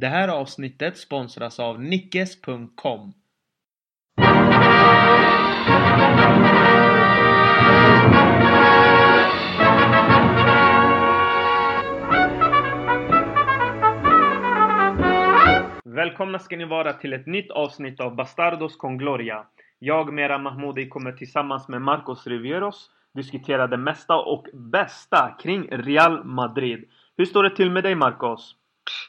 Det här avsnittet sponsras av nickes.com. Välkomna ska ni vara till ett nytt avsnitt av Bastardos con Gloria. Jag, Mera Mahmoudi, kommer tillsammans med Marcos Riveros diskutera det mesta och bästa kring Real Madrid. Hur står det till med dig, Marcos?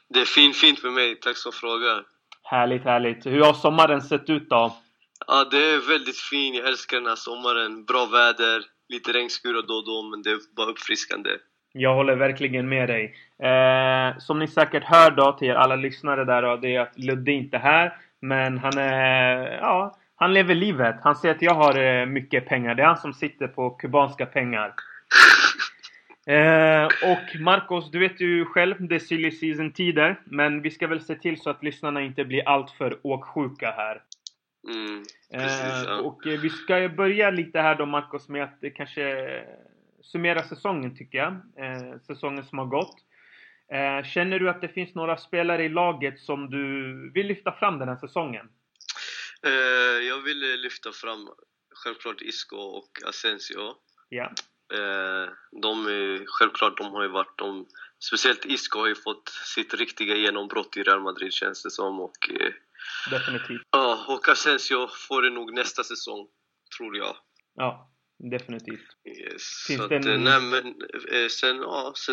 Det är fint för mig, tack så frågan. Härligt. Hur har sommaren sett ut då? Ja, det är väldigt fint, jag älskar den här sommaren. Bra väder, lite regnskurar då och då, men det är bara uppfriskande. Jag håller verkligen med dig. Som ni säkert hör då till er alla lyssnare där då, det är att Ludde inte här. Men han lever livet. Han säger att jag har mycket pengar. Det är han som sitter på kubanska pengar. Och Marcos, du vet ju själv, det är silly season-tider. Men vi ska väl se till så att lyssnarna inte blir allt för åksjuka här. Precis, ja. Och vi ska börja lite här då, Marcos, med att kanske summera säsongen, tycker jag. Säsongen som har gått. Känner du att det finns några spelare i laget som du vill lyfta fram den här säsongen? Jag vill lyfta fram självklart Isco och Asensio. Ja. De har ju varit de, speciellt Isco har ju fått sitt riktiga genombrott i Real Madrid, känns det som, och definitivt. Ja, och Asensio får det nog nästa säsong, tror jag. Ja, definitivt. Yes. Sen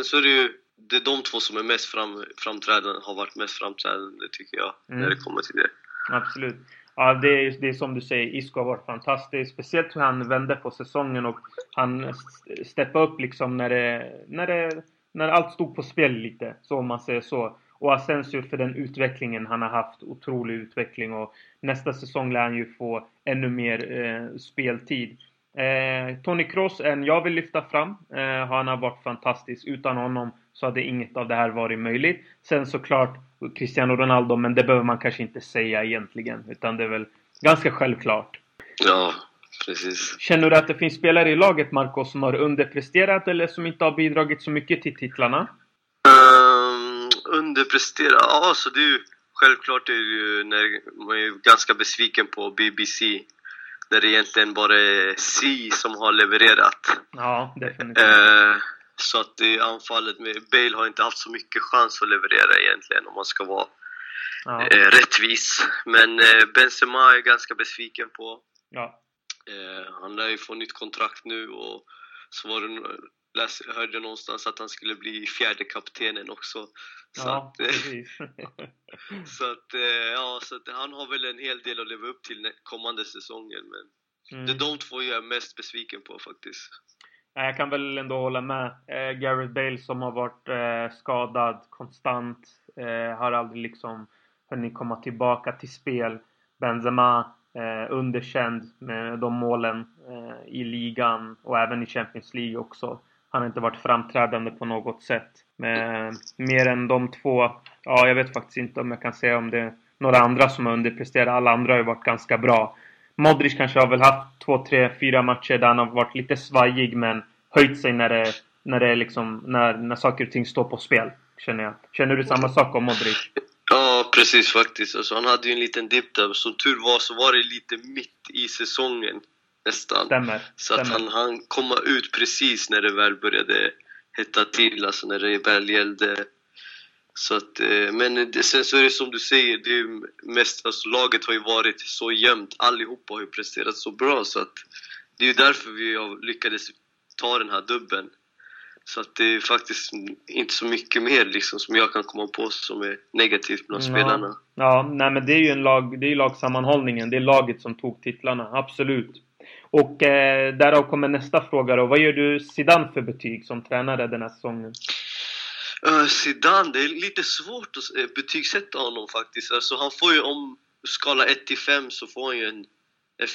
så är det ju det är de två som är mest framträdande, har varit mest framträdande, tycker jag, när det kommer till det. Absolut. Ja, det är som du säger, Isco har varit fantastisk. Speciellt hur han vände på säsongen och han steppade upp liksom när allt stod på spel lite, så om man säger så. Och Asensio för den utvecklingen, han har haft otrolig utveckling, och nästa säsong lär han ju få ännu mer speltid. Toni Kroos, jag vill lyfta fram, han har varit fantastisk. Utan honom så hade inget av det här varit möjligt. Sen såklart Cristiano Ronaldo, men det behöver man kanske inte säga egentligen, utan det är väl ganska självklart. Ja, precis. Känner du att det finns spelare i laget, Marcos, som har underpresterat eller som inte har bidragit så mycket till titlarna? Underpresterat? Ja, så det är ju självklart, det är ju när man är ganska besviken på BBC, där det egentligen bara är C som har levererat. Ja, definitivt. Så att i anfallet med Bale har inte haft så mycket chans att leverera egentligen, om man ska vara rättvis. Men Benzema är ganska besviken på. Ja. Han lär ju få nytt kontrakt nu, och så var det, hörde jag någonstans att han skulle bli fjärde kaptenen också. Så så att han har väl en hel del att leva upp till kommande säsongen, men det är de två jag är mest besviken på faktiskt. Jag kan väl ändå hålla med. Gareth Bale som har varit skadad konstant, har aldrig liksom hunnit komma tillbaka till spel. Benzema underkänd med de målen i ligan och även i Champions League också. Han har inte varit framträdande på något sätt. Men mer än de två, jag vet faktiskt inte om jag kan säga om det är några andra som har underpresterat. Alla andra har ju varit ganska bra. Modric kanske har väl haft 2, 3, 4 matcher där han har varit lite svajig, men höjt sig när saker och ting står på spel, känner jag. Känner du samma sak om Modric? Ja, precis faktiskt. Alltså, han hade ju en liten dipp där. Som tur var så var det lite mitt i säsongen nästan. Stämmer. Att han kom ut precis när det väl började hetta till, alltså när det väl gällde. Så att, men sen så är det som du säger, det är ju mest, alltså, laget har ju varit så jämnt, allihopa har ju presterat så bra, så att det är ju därför vi lyckades ta den här dubben. Så att det är faktiskt inte så mycket mer liksom som jag kan komma på som är negativt bland spelarna. Ja, nej, men det är ju lagsammanhållningen, det är laget som tog titlarna, absolut. Och därav kommer nästa fråga då. Vad gör du Zidane för betyg som tränare den här säsongen? Zidane, det är lite svårt att betygsätta honom faktiskt. Alltså, han får ju, om skala 1-5 så får han ju en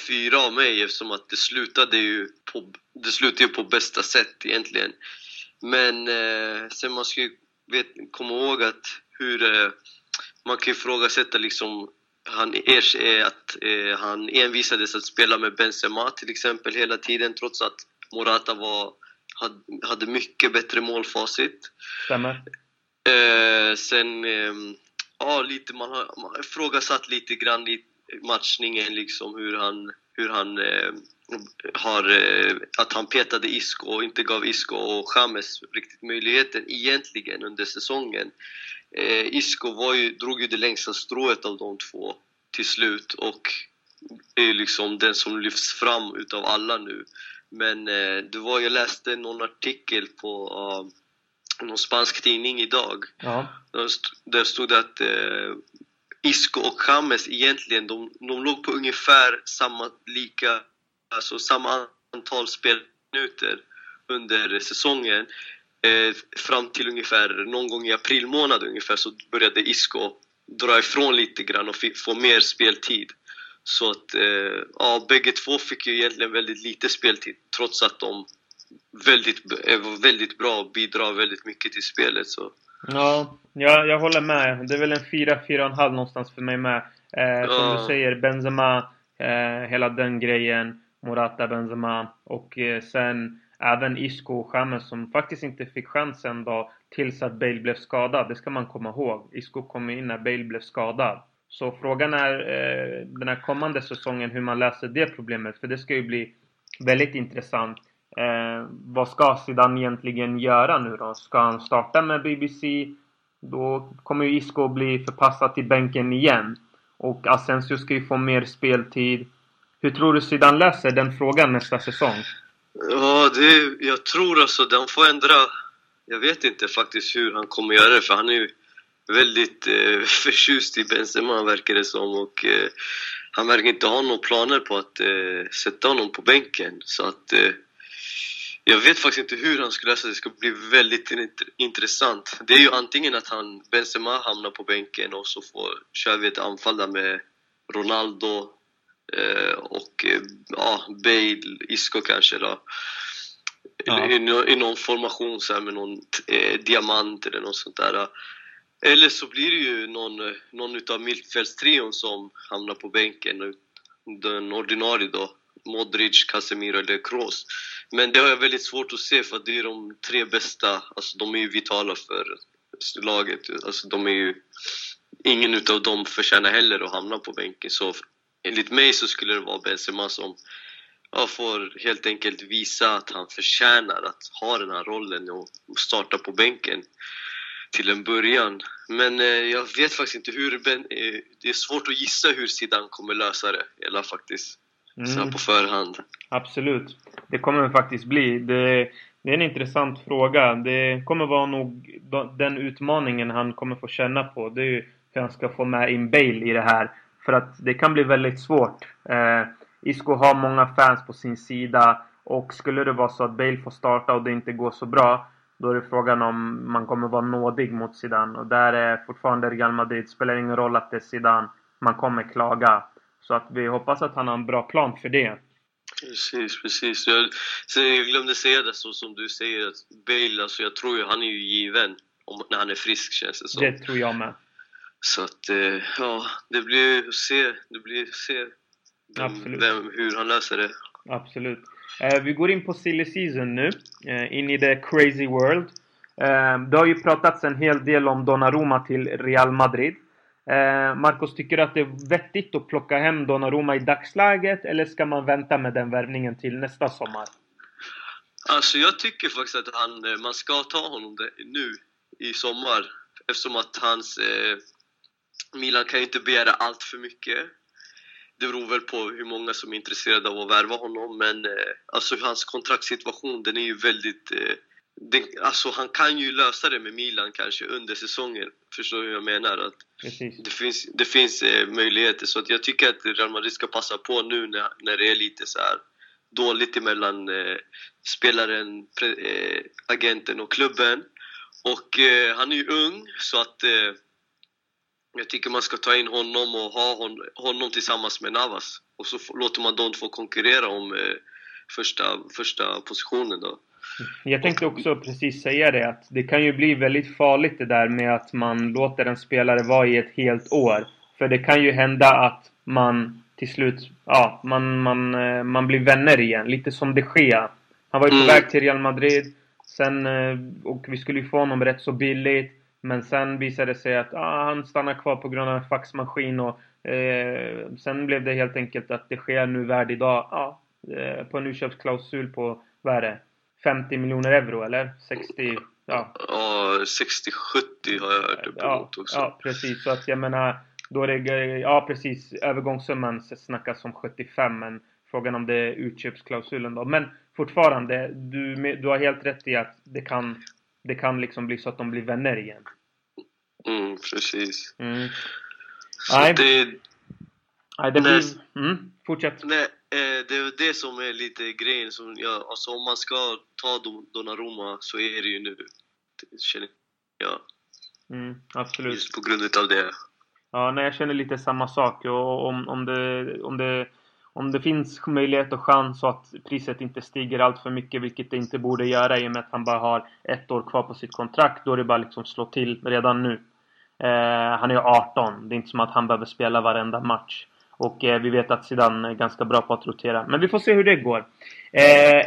4 av mig, eftersom att det slutade ju på bästa sätt egentligen. Men sen man ska ju komma ihåg att man kan ju ifrågasätta liksom han envisades att spela med Benzema till exempel hela tiden, trots att Morata hade mycket bättre målfacit. Stämmer. Sen ja, lite, man har ifrågasatt lite grann i matchningen liksom, hur han att han petade Isco och inte gav Isco och James riktigt möjligheten egentligen under säsongen. Isco drog ju det längsta strået av de två till slut och är liksom den som lyfts fram utav alla nu. Men jag läste någon artikel på någon spansk tidning idag. Ja. Där stod det att Isco och James egentligen de låg på ungefär samma antal spelminuter under säsongen. Fram till ungefär någon gång i april månad ungefär så började Isco dra ifrån lite grann och få mer speltid. Så att bägge två fick ju egentligen väldigt lite speltid, trots att de var väldigt bra och bidrar väldigt mycket till spelet så. Ja, jag håller med. Det är väl en 4-4,5 någonstans för mig med. Som du säger, Benzema, hela den grejen, Morata, Benzema och sen även Isco och James som faktiskt inte fick chansen då tills att Bale blev skadad. Det ska man komma ihåg. Isco kom in när Bale blev skadad. Så frågan är den här kommande säsongen hur man löser det problemet. För det ska ju bli väldigt intressant. Vad ska Zidane egentligen göra nu då? Ska han starta med BBC? Då kommer ju Isco bli förpassad till bänken igen. Och Asensio ska ju få mer speltid. Hur tror du Zidane löser den frågan nästa säsong? Ja, jag tror alltså de får ändra. Jag vet inte faktiskt hur han kommer göra det, för han är ju väldigt förtjust i Benzema verkar det som, och han verkar inte ha några planer på att sätta honom på bänken. Så att jag vet faktiskt inte hur han skulle lösa det. Det ska bli väldigt intressant. Det är ju antingen att Benzema hamnar på bänken och så kör vi ett anfall där med Ronaldo och Bale, Isco kanske då. Ja. I någon formation så här med någon diamant eller något sånt där. Eller så blir det ju någon utav mittfältstrion som hamnar på bänken, den ordinarie då, Modric, Casemiro eller Kroos. Men det har jag väldigt svårt att se, för att det är de tre bästa, alltså de är ju vitala för laget, alltså de är ju, ingen utav dem förtjänar heller att hamna på bänken. Så enligt mig så skulle det vara Benzema som får helt enkelt visa att han förtjänar att ha den här rollen och starta på bänken till en början. Men jag vet faktiskt inte hur det är svårt att gissa hur Zidane kommer lösa det, eller faktiskt så på förhand. Absolut. Det kommer faktiskt bli. Det är en intressant fråga. Det kommer vara nog den utmaningen han kommer få känna på. Det är ju hur han ska få med in Bale i det här, för att det kan bli väldigt svårt. Isco har många fans på sin sida, och skulle det vara så att Bale får starta och det inte går så bra, då är det frågan om man kommer vara nådig mot Zidane. Och där är fortfarande Real Madrid. Spelar ingen roll att det är Zidane. Man kommer klaga. Så att vi hoppas att han har en bra plan för det. Precis. Jag glömde säga det, så som du säger, att Bale, alltså jag tror ju han är ju given när han är frisk, känns det som. Det tror jag med. Så att det blir se hur han löser det. Absolut. Vi går in på silly season nu, in i the crazy world. Det har ju pratats en hel del om Donnarumma till Real Madrid. Marcos, tycker att det är vettigt att plocka hem Donnarumma i dagsläget, eller ska man vänta med den värvningen till nästa sommar? Alltså jag tycker faktiskt att man ska ta honom nu i sommar, eftersom att hans Milan kan ju inte begära allt för mycket. Det beror väl på hur många som är intresserade av att värva honom. Men alltså hans kontraktssituation, den är ju väldigt... alltså han kan ju lösa det med Milan kanske under säsongen. Förstår du hur jag menar? Att det finns möjligheter. Så att jag tycker att Real Madrid ska passa på nu när det är lite så här dåligt emellan spelaren, agenten och klubben. Och han är ju ung, så att... jag tycker man ska ta in honom och ha honom tillsammans med Navas. Och så låter man de två konkurrera om första positionen då. Jag tänkte också precis säga det, att det kan ju bli väldigt farligt det där med att man låter en spelare vara i ett helt år. För det kan ju hända att man till slut man blir vänner igen. Lite som De Gea. Han var ju på väg till Real Madrid sen, och vi skulle ju få honom rätt så billigt. Men sen visade det sig att han stannar kvar på grund av en faxmaskin. Och sen blev det helt enkelt att det sker nu värde idag på en utköpsklausul på värde 50 miljoner euro eller 60. Ja, 60-70 har jag hört upp emot också. Ja, precis. Så att jag menar, då är det, ja precis, övergångssumman snackas om 75, men frågan om det är utköpsklausulen då. Men fortfarande, du har helt rätt i att det kan liksom bli så att de blir vänner igen. Mm, precis. Mm. Så det blir... Fortsätt. Nej, det är det som är lite grejen som jag, alltså om man ska ta Donnarumma så är det ju nu, känner jag. Mm, absolut. Just på grund av det. Ja, nej, jag känner lite samma sak, och om det finns möjlighet och chans att priset inte stiger allt för mycket, vilket det inte borde göra i och med att han bara har ett år kvar på sitt kontrakt, då är det bara liksom slå till redan nu. Han är ju 18, det är inte som att han behöver spela varenda match. Och vi vet att Zidane är ganska bra på att rotera. Men vi får se hur det går.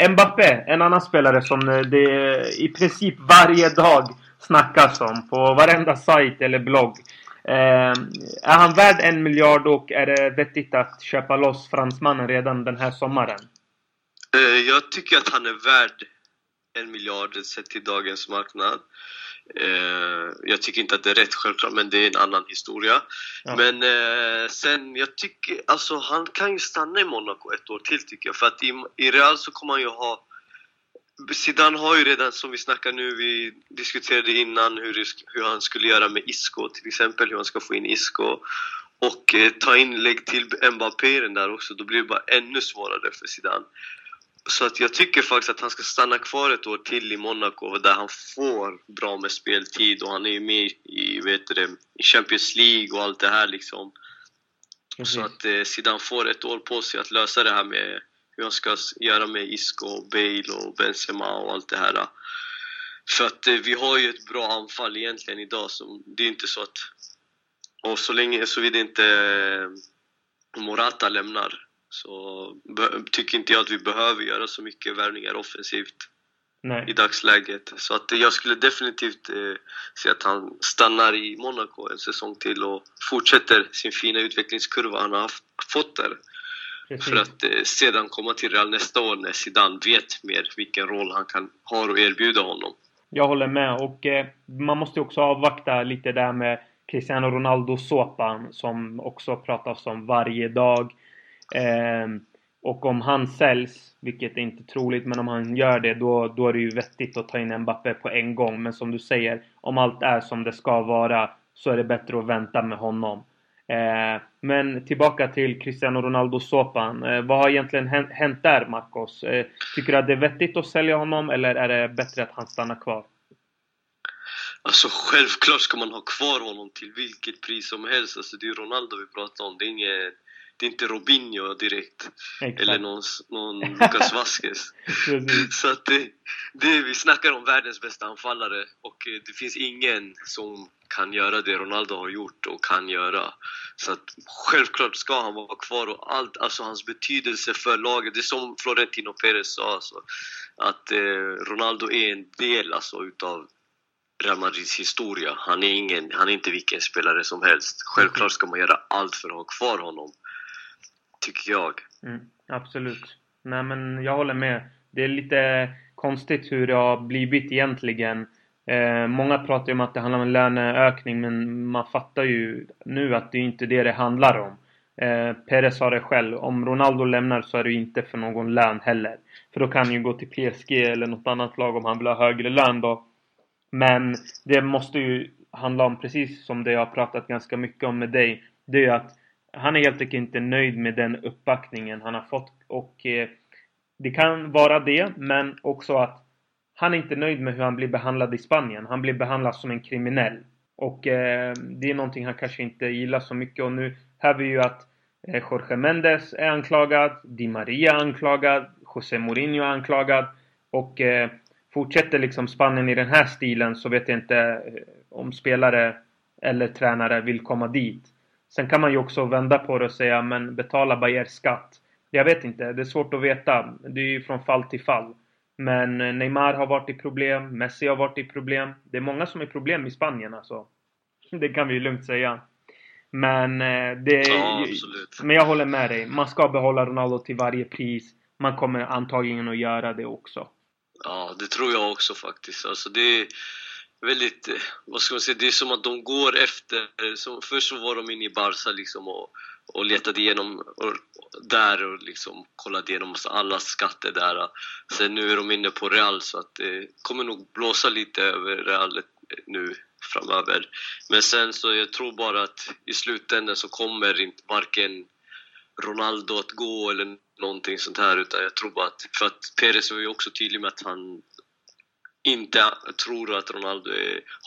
Mbappe, en annan spelare som det i princip varje dag snackas om på varenda sajt eller blogg. Är han värd 1 miljard och är det vettigt att köpa loss fransmannen redan den här sommaren? Jag tycker att han är värd 1 miljard sett till dagens marknad. Jag tycker inte att det är rätt självklart, men det är en annan historia. Ja. Men sen jag tycker, alltså han kan ju stanna i Monaco ett år till tycker jag. För att i Real så kommer han ju ha, Zidane har ju redan, som vi snackar nu, vi diskuterade innan hur han skulle göra med Isco till exempel, hur han ska få in Isco och ta inlägg till Mbappé den där också. Då blir det bara ännu svårare för Zidane. Så att jag tycker faktiskt att han ska stanna kvar ett år till i Monaco, där han får bra med speltid och han är ju med i Champions League och allt det här liksom. Mm. Så att Zidane får ett år på sig att lösa det här med hur han ska göra med Isco, Bale och Benzema och allt det här. För att vi har ju ett bra anfall egentligen idag, så det är inte så att, och så länge så vill inte Morata lämnar, så tycker inte jag att vi behöver göra så mycket värvningar offensivt. Nej. I dagsläget. Så att jag skulle definitivt se att han stannar i Monaco en säsong till och fortsätter sin fina utvecklingskurva han har fått där. Precis. För att sedan komma till Real nästa år när Zidane vet mer vilken roll han kan ha och erbjuda honom. Jag håller med, och man måste också avvakta lite där med Cristiano Ronaldo-såpan som också pratas om varje dag. Och om han säljs, vilket är inte troligt, men om han gör det, då är det ju vettigt att ta in Mbappé på en gång. Men som du säger, om allt är som det ska vara, så är det bättre att vänta med honom. Men tillbaka till Cristiano Ronaldo-såpan. Vad har egentligen hänt där, Marcos? Tycker du att det är vettigt att sälja honom, eller är det bättre att han stannar kvar? Alltså självklart ska man ha kvar honom till vilket pris som helst. Alltså det är Ronaldo vi pratar om, det är inget... Det är inte Robinho direkt. Exakt. Eller någon Lucas Vasquez. Så att vi snackar om världens bästa anfallare, och det finns ingen som kan göra det Ronaldo har gjort och kan göra. Så att självklart ska han vara kvar, och allt, alltså hans betydelse för laget, det är som Florentino Perez sa, alltså, att Ronaldo är en del alltså utav Real Madrids historia. Han är inte vilken spelare som helst. Självklart ska man göra allt för att ha kvar honom, tycker jag. Mm, absolut. Nej, men jag håller med. Det är lite konstigt hur det har blivit egentligen. Många pratar ju om att det handlar om en löneökning, men man fattar ju nu att det är inte det handlar om. Perez sa det själv. Om Ronaldo lämnar så är det inte för någon lön heller. För då kan han ju gå till PSG eller något annat lag om han vill ha högre lön då. Men det måste ju handla om, precis som det jag har pratat ganska mycket om med dig, det är att han är helt enkelt inte nöjd med den uppbackningen han har fått, och det kan vara det, men också att han är inte nöjd med hur han blir behandlad i Spanien. Han blir behandlad som en kriminell, och det är någonting han kanske inte gillar så mycket. Och nu hör vi ju att Jorge Mendes är anklagad, Di Maria är anklagad, José Mourinho är anklagad, och fortsätter liksom Spanien i den här stilen, så vet jag inte om spelare eller tränare vill komma dit. Sen kan man ju också vända på det och säga, men betala bara er skatt. Jag vet inte, det är svårt att veta. Det är ju från fall till fall. Men Neymar har varit i problem, Messi har varit i problem. Det är många som är i problem i Spanien alltså. Det kan vi ju lugnt säga. Men, men jag håller med dig. Man ska behålla Ronaldo till varje pris. Man kommer antagligen att göra det också. Ja, det tror jag också faktiskt. Alltså det är väldigt, vad ska man säga, det är som att de går efter. Så först så var de inne i Barca liksom och letade igenom och liksom kollade igenom alla skatter där. Sen nu är de inne på Real, så att det kommer nog blåsa lite över Real nu framöver. Men sen så jag tror bara att i slutändan så kommer inte varken Ronaldo att gå eller någonting sånt här, utan jag tror bara att, för att Perez var ju också tydlig med att han inte tror att Ronaldo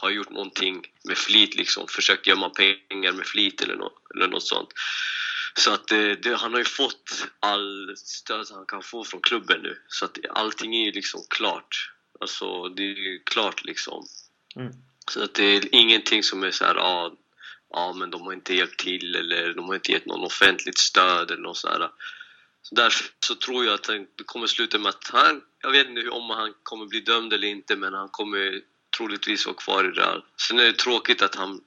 har gjort någonting med flit liksom, försökt gömma pengar med flit eller något sånt. Så att han har ju fått all stöd han kan få från klubben nu, så att allting är ju liksom klart. Alltså det är ju klart liksom. Mm. Så att det är ingenting som är så här, ja men de har inte hjälpt till eller de har inte gett någon offentligt stöd eller något så här. Så därför så tror jag att han kommer sluta med att han, jag vet inte om han kommer bli dömd eller inte, men han kommer troligtvis vara kvar i Real. Sen är det tråkigt att han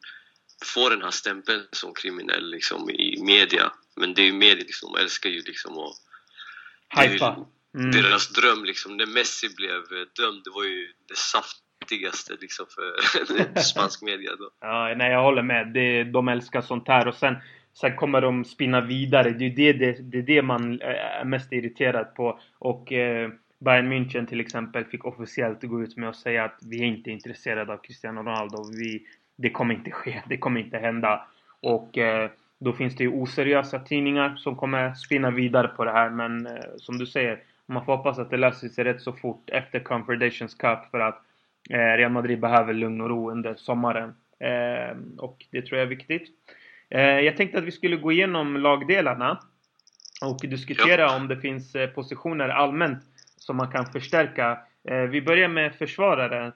får den här stämpeln som kriminell liksom i media, men det är ju media liksom, älskar ju liksom och hypa. Deras dröm liksom, när Messi blev dömd, det var ju det saftigaste liksom för spansk media då. Ja, nej jag håller med. De älskar sånt här och sen kommer de spinna vidare. Det är det man är mest irriterad på. Och Bayern München till exempel fick officiellt gå ut med att säga att vi är inte intresserade av Cristiano Ronaldo. Det kommer inte ske, det kommer inte hända. Och då finns det ju oseriösa tidningar som kommer spinna vidare på det här. Men som du säger, man får hoppas att det löser sig rätt så fort efter Confederations Cup, för att Real Madrid behöver lugn och ro under sommaren. Och det tror jag är viktigt. Jag tänkte att vi skulle gå igenom lagdelarna och diskutera om det finns positioner allmänt som man kan förstärka. Vi börjar med försvarare.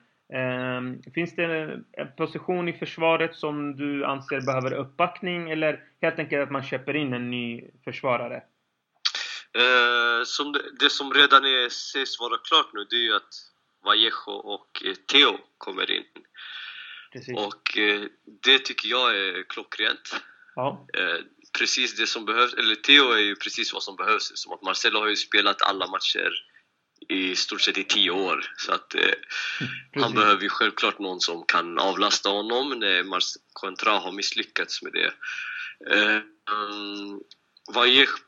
Finns det en position i försvaret som du anser behöver uppbackning, eller helt enkelt att man köper in en ny försvarare? Det som redan ses vara klart nu, det är ju att Vallejo och Theo kommer in. Precis. Och det tycker jag är klockrent. Ja. Precis det som behövs. Eller Theo är ju precis vad som behövs. Som att Marcelo har ju spelat alla matcher i stort sett i 10 år. Så att han behöver ju självklart någon som kan avlasta honom när Contra har misslyckats med det.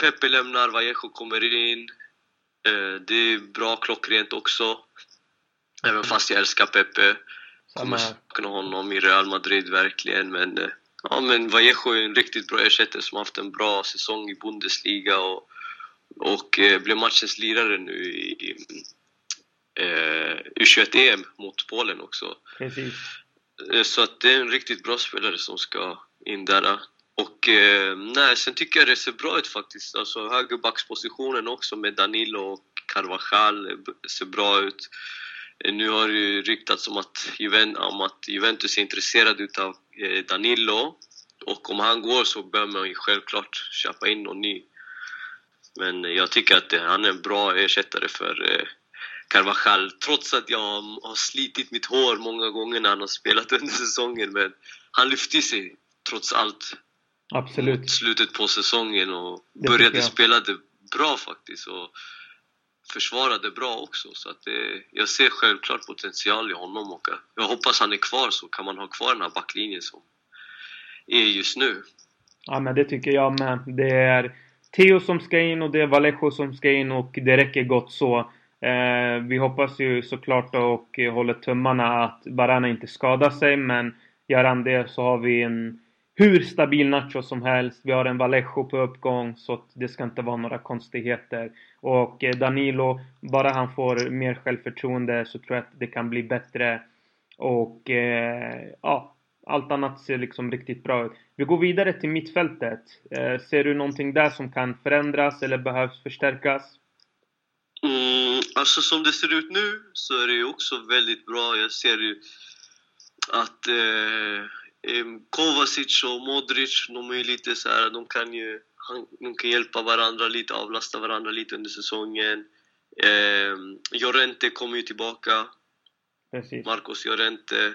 Pepe lämnar, Vallejo kommer in. Det är bra, klockrent också. Även fast jag älskar Pepe, kommer sakna honom i Real Madrid verkligen, men ja, men Vallejo är en riktigt bra ersättare som har haft en bra säsong i Bundesliga och blev matchens lirare nu i U21-EM mot Polen också. Precis. Så att det är en riktigt bra spelare som ska in där. Och sen tycker jag det ser bra ut faktiskt. Alltså högerbackspositionen också med Danilo och Carvajal ser bra ut. Nu har det ju ryktats om att Juventus är intresserad utav Danilo. Och om han går så bör man ju självklart köpa in någon ny. Men jag tycker att han är en bra ersättare för Carvajal. Trots att jag har slitit mitt hår många gånger när han har spelat under säsongen. Men han lyfte sig trots allt. Absolut. Mot slutet på säsongen och började spela det bra faktiskt. Och försvarade bra också, så att jag ser självklart potential i honom och jag hoppas han är kvar, så kan man ha kvar den här backlinjen som är just nu. Ja, men det tycker jag med. Det är Theo som ska in och det är Vallejo som ska in och det räcker gott så. Vi hoppas ju såklart och håller tummarna att Barana inte skadar sig, men gör han det så har vi en hur stabil Nacho som helst. Vi har en Vallejo på uppgång, så det ska inte vara några konstigheter. Och Danilo, bara han får mer självförtroende så tror jag att det kan bli bättre. Och allt annat ser liksom riktigt bra ut. Vi går vidare till mittfältet. Ser du någonting där som kan förändras eller behövs förstärkas? Alltså som det ser ut nu så är det ju också väldigt bra. Jag ser ju att Kovacic och Modric, de är ju lite så här, de kan hjälpa varandra lite, avlasta varandra lite under säsongen. Llorente kommer ju tillbaka. Precis. Marcos Llorente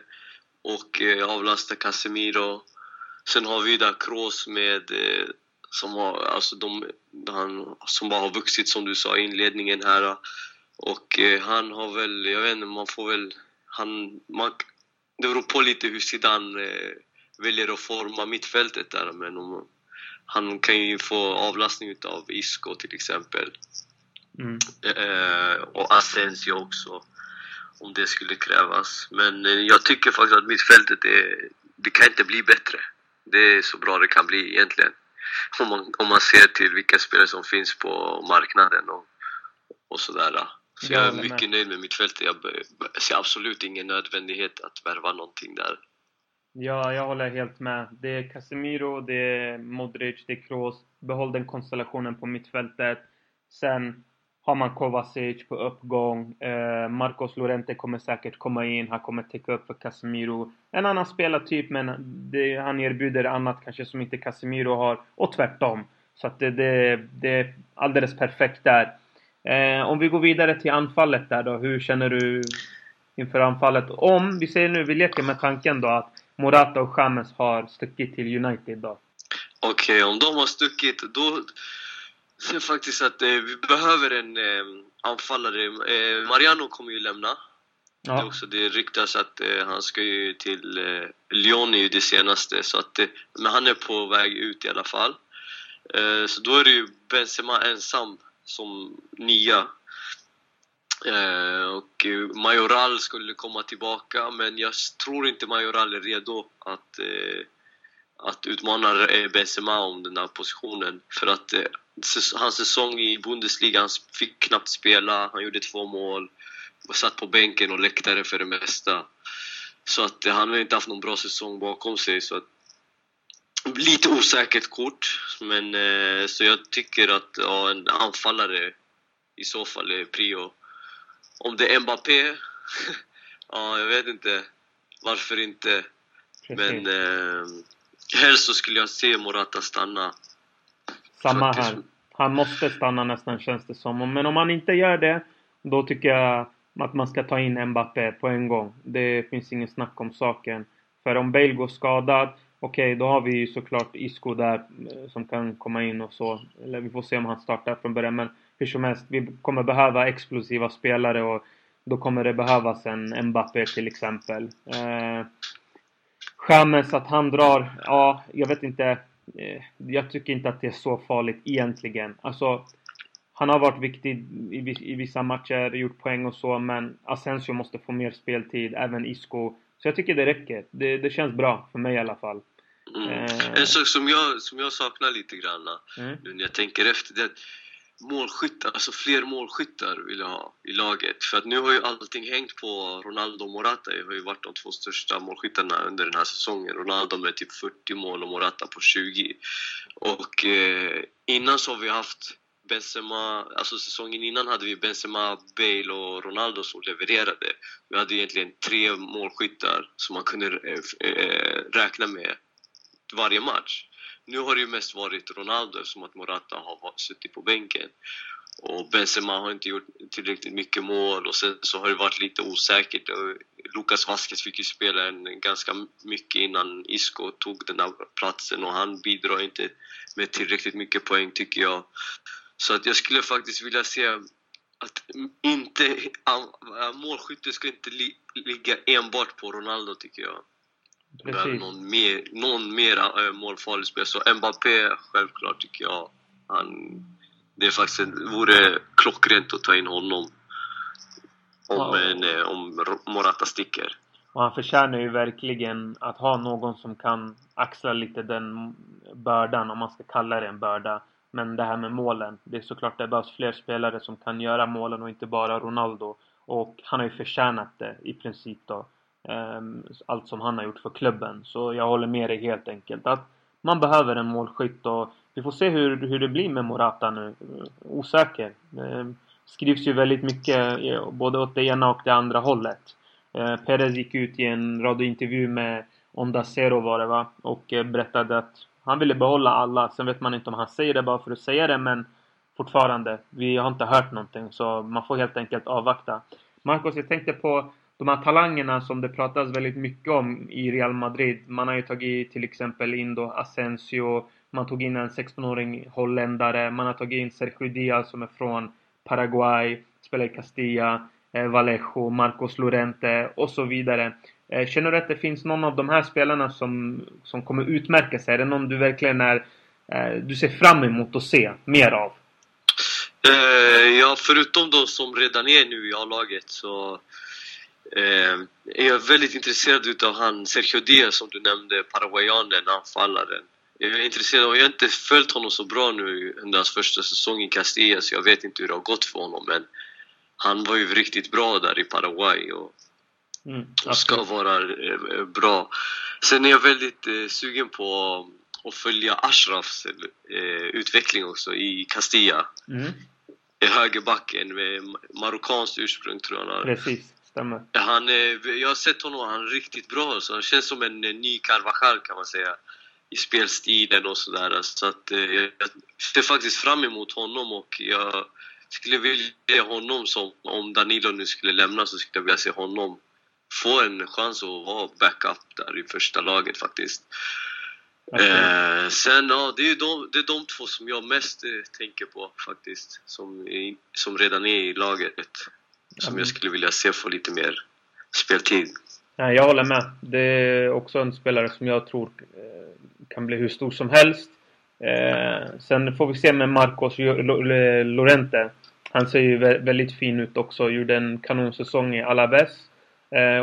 och avlastar Casemiro. Sen har vi där Kroos med som har, alltså han som bara har vuxit som du sa i inledningen här, och han har väl, jag vet inte, man får väl det beror på lite hur Zidane väljer att forma mittfältet där, men han kan ju få avlastning utav Isco till exempel. Mm. Och Asensio också, om det skulle krävas. Men jag tycker faktiskt att mittfältet det kan inte bli bättre. Det är så bra det kan bli egentligen, om man ser till vilka spelare som finns på marknaden och sådär. Så jag är mycket nöjd med mittfältet. Jag ser absolut ingen nödvändighet att värva någonting där. Ja, jag håller helt med. Det är Casemiro, det är Modric, det är Kroos. Behåll den konstellationen på mittfältet. Sen har man Kovacic på uppgång. Marcos Llorente kommer säkert komma in. Han kommer täcka upp för Casemiro. En annan spelartyp, men han erbjuder annat kanske som inte Casemiro har. Och tvärtom. Så att det är alldeles perfekt där. Om vi går vidare till anfallet där då. Hur känner du inför anfallet? Om vi säger nu, vi leker med tanken då att Morata och James har stuckit till United då. Okej, om de har stuckit då... Jag ser faktiskt att vi behöver en anfallare. Mariano kommer ju lämna. Ja. Det ryktas att han ska ju till Lyon i det senaste. Så att, men han är på väg ut i alla fall. Så då är det ju Benzema ensam som nia. Och Majoral skulle komma tillbaka. Men jag tror inte Majoral är redo att utmana Benzema om den här positionen. För att hans säsong i Bundesliga, han fick knappt spela. Han gjorde 2 mål. Satt på bänken och läktare för det mesta. Så att han har inte haft någon bra säsong bakom sig. Så att, lite osäkert kort. Men så jag tycker att en anfallare i så fall är prio. Om det är Mbappe ja, jag vet inte varför inte. Men helst så skulle jag se Morata stanna. Samma här. Han måste stanna nästan, känns det som. Men om han inte gör det, då tycker jag att man ska ta in Mbappe på en gång. Det finns ingen snack om saken. För om Bale går skadad, okej, då har vi ju såklart Isco där som kan komma in och så. Eller vi får se om han startar från början. Men hur som helst, vi kommer behöva explosiva spelare och då kommer det behövas en Mbappe till exempel. James, att han drar, ja, jag vet inte. Jag tycker inte att det är så farligt egentligen. Alltså, han har varit viktig i vissa matcher, gjort poäng och så, men Asensio måste få mer speltid, även Isco. Så jag tycker det räcker. Det känns bra för mig i alla fall. Mm. En sak som jag saknar lite grann nu när jag tänker efter det, målskyttar, alltså fler målskyttar vill jag ha i laget. För att nu har ju allting hängt på Ronaldo och Morata. Det har ju varit de 2 största målskyttarna under den här säsongen. Ronaldo med typ 40 mål och Morata på 20. Och innan så har vi haft Benzema, alltså säsongen innan hade vi Benzema, Bale och Ronaldo som levererade. Vi hade egentligen 3 målskyttar som man kunde räkna med varje match. Nu har det ju mest varit Ronaldo eftersom att Morata har suttit på bänken. Och Benzema har inte gjort tillräckligt mycket mål. Och sen så har det varit lite osäkert. Lucas Vazquez fick ju spela ganska mycket innan Isco tog den där platsen. Och han bidrar inte med tillräckligt mycket poäng tycker jag. Så att jag skulle faktiskt vilja se att målskyttet ska inte ligga enbart på Ronaldo tycker jag. Någon mer målfarlig spel. Så Mbappé självklart tycker jag det är faktiskt vore klockrent att ta in honom om Morata sticker. Och han förtjänar ju verkligen att ha någon som kan axla lite den bördan, om man ska kalla det en börda. Men det här med målen, det är såklart det behövs fler spelare som kan göra målen och inte bara Ronaldo. Och han har ju förtjänat det i princip då, allt som han har gjort för klubben. Så jag håller med dig helt enkelt att man behöver en målskytt. Och vi får se hur det blir med Morata nu. Osäker. Skrivs ju väldigt mycket både åt det ena och det andra hållet. Perez gick ut i en radiointervju med Onda Cero var det va, och berättade att han ville behålla alla. Sen vet man inte om han säger det bara för att säga det, men fortfarande. Vi har inte hört någonting, så man får helt enkelt avvakta. Marcos, jag tänkte på de här talangerna som det pratas väldigt mycket om i Real Madrid. Man har ju tagit till exempel in då Asensio. Man tog in en 16-åring holländare. Man har tagit in Sergio Diaz som är från Paraguay. Spelar i Castilla. Vallejo, Marcos Llorente och så vidare. Känner du att det finns någon av de här spelarna som kommer utmärka sig? Är det någon du verkligen du ser fram emot att se mer av? Ja, förutom de som redan är nu i A-laget så är jag väldigt intresserad utav han Sergio Diaz som du nämnde, paraguayanen, anfallaren. Jag är intresserad och jag har inte följt honom så bra nu under hans första säsong i Castilla, så jag vet inte hur det har gått för honom, men han var ju riktigt bra där i Paraguay och ska vara bra. Sen är jag väldigt sugen på att följa Ashrafs utveckling också i Castilla. Högerbacken med marockanskt ursprung tror jag. Precis, stämmer. Jag har sett honom, han är riktigt bra. Så han känns som en ny Carvajal kan man säga. I spelstilen och sådär. Så att jag ser faktiskt fram emot honom och jag skulle vilja se honom som, om Danilo nu skulle lämna, så skulle jag vilja se honom få en chans att vara backup där i första laget faktiskt. Okay. Sen ja, det är de två som jag mest tänker på faktiskt, som redan är i laget, som jag skulle vilja se få lite mer speltid. Ja, jag håller med. Det är också en spelare som jag tror kan bli hur stor som helst. Sen får vi se med Marcos Llorente. Han ser ju väldigt fin ut också. Gjorde en kanonsäsong i Alaves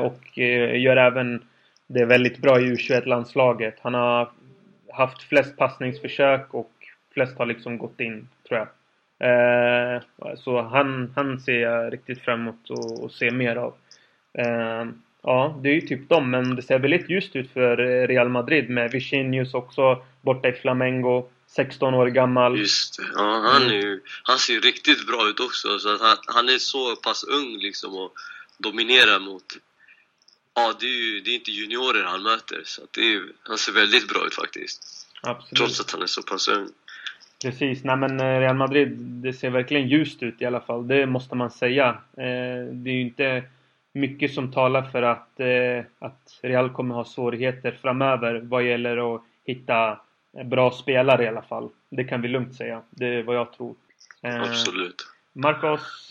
och gör även det väldigt bra i U21-landslaget. Han har haft flest passningsförsök och flest har liksom gått in, tror jag. Så han ser jag riktigt framåt och ser mer av. Ja, det är ju typ dem, men det ser väldigt ljust ut för Real Madrid med Vicinius också borta i Flamengo, 16 år gammal. Just det, ja, han ser ju riktigt bra ut också, så att han är så pass ung liksom och dominerar mot, ja det är inte juniorer han möter, så att han ser väldigt bra ut faktiskt. Absolut. Trots att han är så pass ung. Precis, nej men Real Madrid, det ser verkligen ljust ut i alla fall, det måste man säga. Det är ju inte mycket som talar för att Real kommer ha svårigheter framöver vad gäller att hitta bra spelare i alla fall. Det kan vi lugnt säga. Det är vad jag tror. Absolut. Marcos,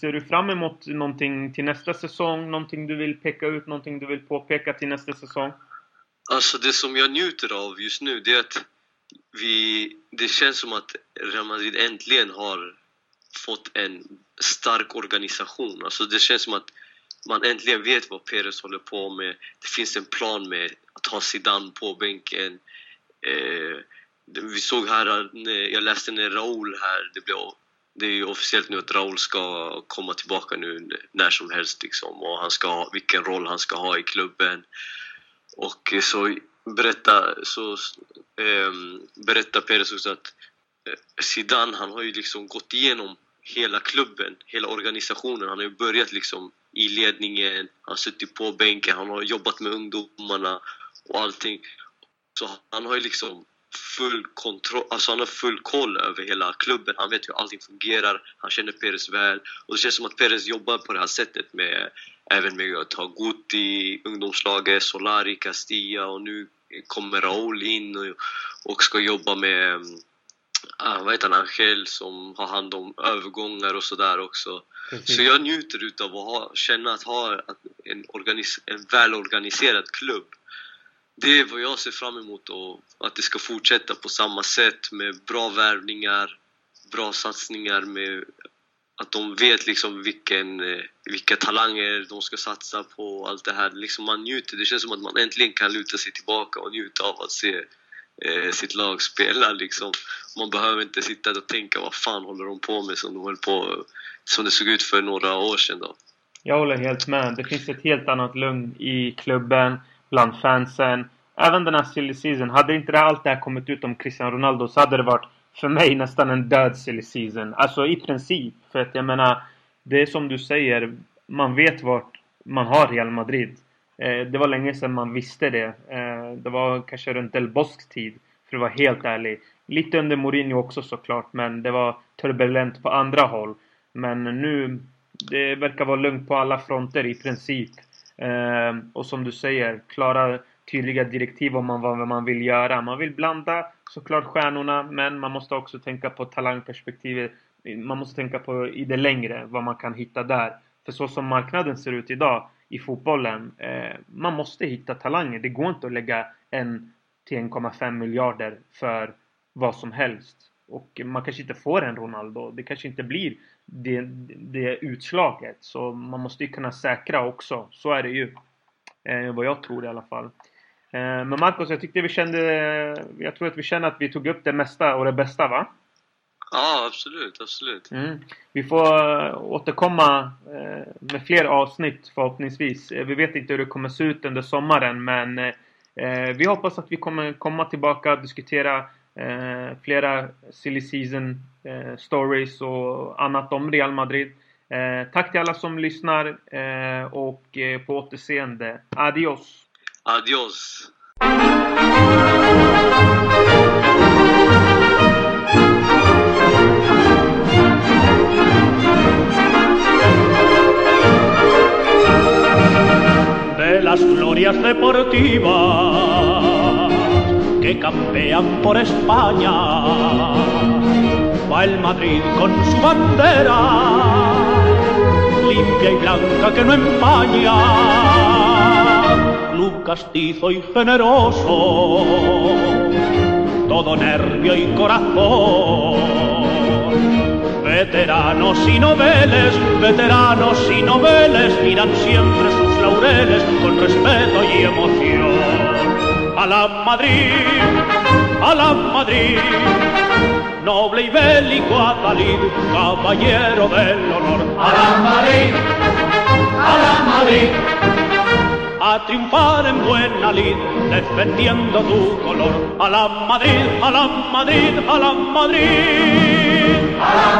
ser du fram emot någonting till nästa säsong? Någonting du vill peka ut? Någonting du vill påpeka till nästa säsong? Alltså det som jag njuter av just nu, det är att det känns som att Real Madrid äntligen har fått en stark organisation. Alltså det känns som att man äntligen vet vad Perez håller på med. Det finns en plan med att ha Zidane på bänken. Vi såg här, jag läste när Raúl här. Det är ju officiellt nu att Raúl ska komma tillbaka nu när som helst liksom. Och vilken roll han ska ha i klubben. Och så berättar Perez också att Zidane, han har ju liksom gått igenom hela klubben, hela organisationen. Han har ju börjat liksom i ledningen, han har suttit på bänken, han har jobbat med ungdomarna och allting. Så han har ju liksom full kontroll, alltså han har full koll över hela klubben. Han vet hur allting fungerar, han känner Perez väl. Och det känns som att Perez jobbar på det här sättet med, även med att ha Guti, ungdomslaget, Solari, Castilla. Och nu kommer Raúl in och ska jobba med Angel som har hand om övergångar och sådär också. Precis. Så jag njuter utav att känna att ha en välorganiserad klubb. Det är vad jag ser fram emot, och att det ska fortsätta på samma sätt med bra värvningar, bra satsningar, med att de vet liksom vilka talanger de ska satsa på och allt det här. Liksom man njuter, det känns som att man äntligen kan luta sig tillbaka och njuta av att se sitt lag spelar liksom. Man behöver inte sitta och tänka vad fan håller de på med som det såg ut för några år sedan då. Jag håller helt med. Det finns ett helt annat lugn i klubben, bland fansen. Även den här silly season, hade inte allt det här kommit ut om Cristiano Ronaldo, så hade det varit för mig nästan en död silly season. Alltså i princip, för att jag menar, det är som du säger, man vet vart man har Real Madrid. Det var länge sedan man visste det. Det var kanske runt Del Bosques tid. För att vara helt ärlig. Lite under Mourinho också såklart. Men det var turbulent på andra håll. Men nu, det verkar vara lugnt på alla fronter i princip. Och som du säger, klara tydliga direktiv om vad man vill göra. Man vill blanda såklart stjärnorna. Men man måste också tänka på talangperspektivet. Man måste tänka på i det längre vad man kan hitta där. För så som marknaden ser ut idag i fotbollen, man måste hitta talanger. Det går inte att lägga en till 1,5 miljarder för vad som helst. Och man kanske inte får en Ronaldo. Det kanske inte blir det utslaget. Så man måste ju kunna säkra också. Så är det ju. Vad jag tror i alla fall. Men Marcos, jag tror att vi kände att vi tog upp det mesta och det bästa, va? Ja, absolut, absolut. Vi får återkomma med fler avsnitt förhoppningsvis. Vi vet inte hur det kommer se ut under sommaren, men vi hoppas att vi kommer komma tillbaka och diskutera flera silly season stories och annat om Real Madrid. Tack till alla som lyssnar och på återseende. Adios! Adios! Las glorias deportivas que campean por España va el Madrid con su bandera limpia y blanca que no empaña, club castizo y generoso, todo nervio y corazón, veteranos y noveles miran siempre su laureles con respeto y emoción. A la Madrid, noble y bélico adalid, caballero del honor. A la Madrid, a triunfar en buena lid, defendiendo tu color. A la Madrid, a la Madrid, a la Madrid. A la Madrid.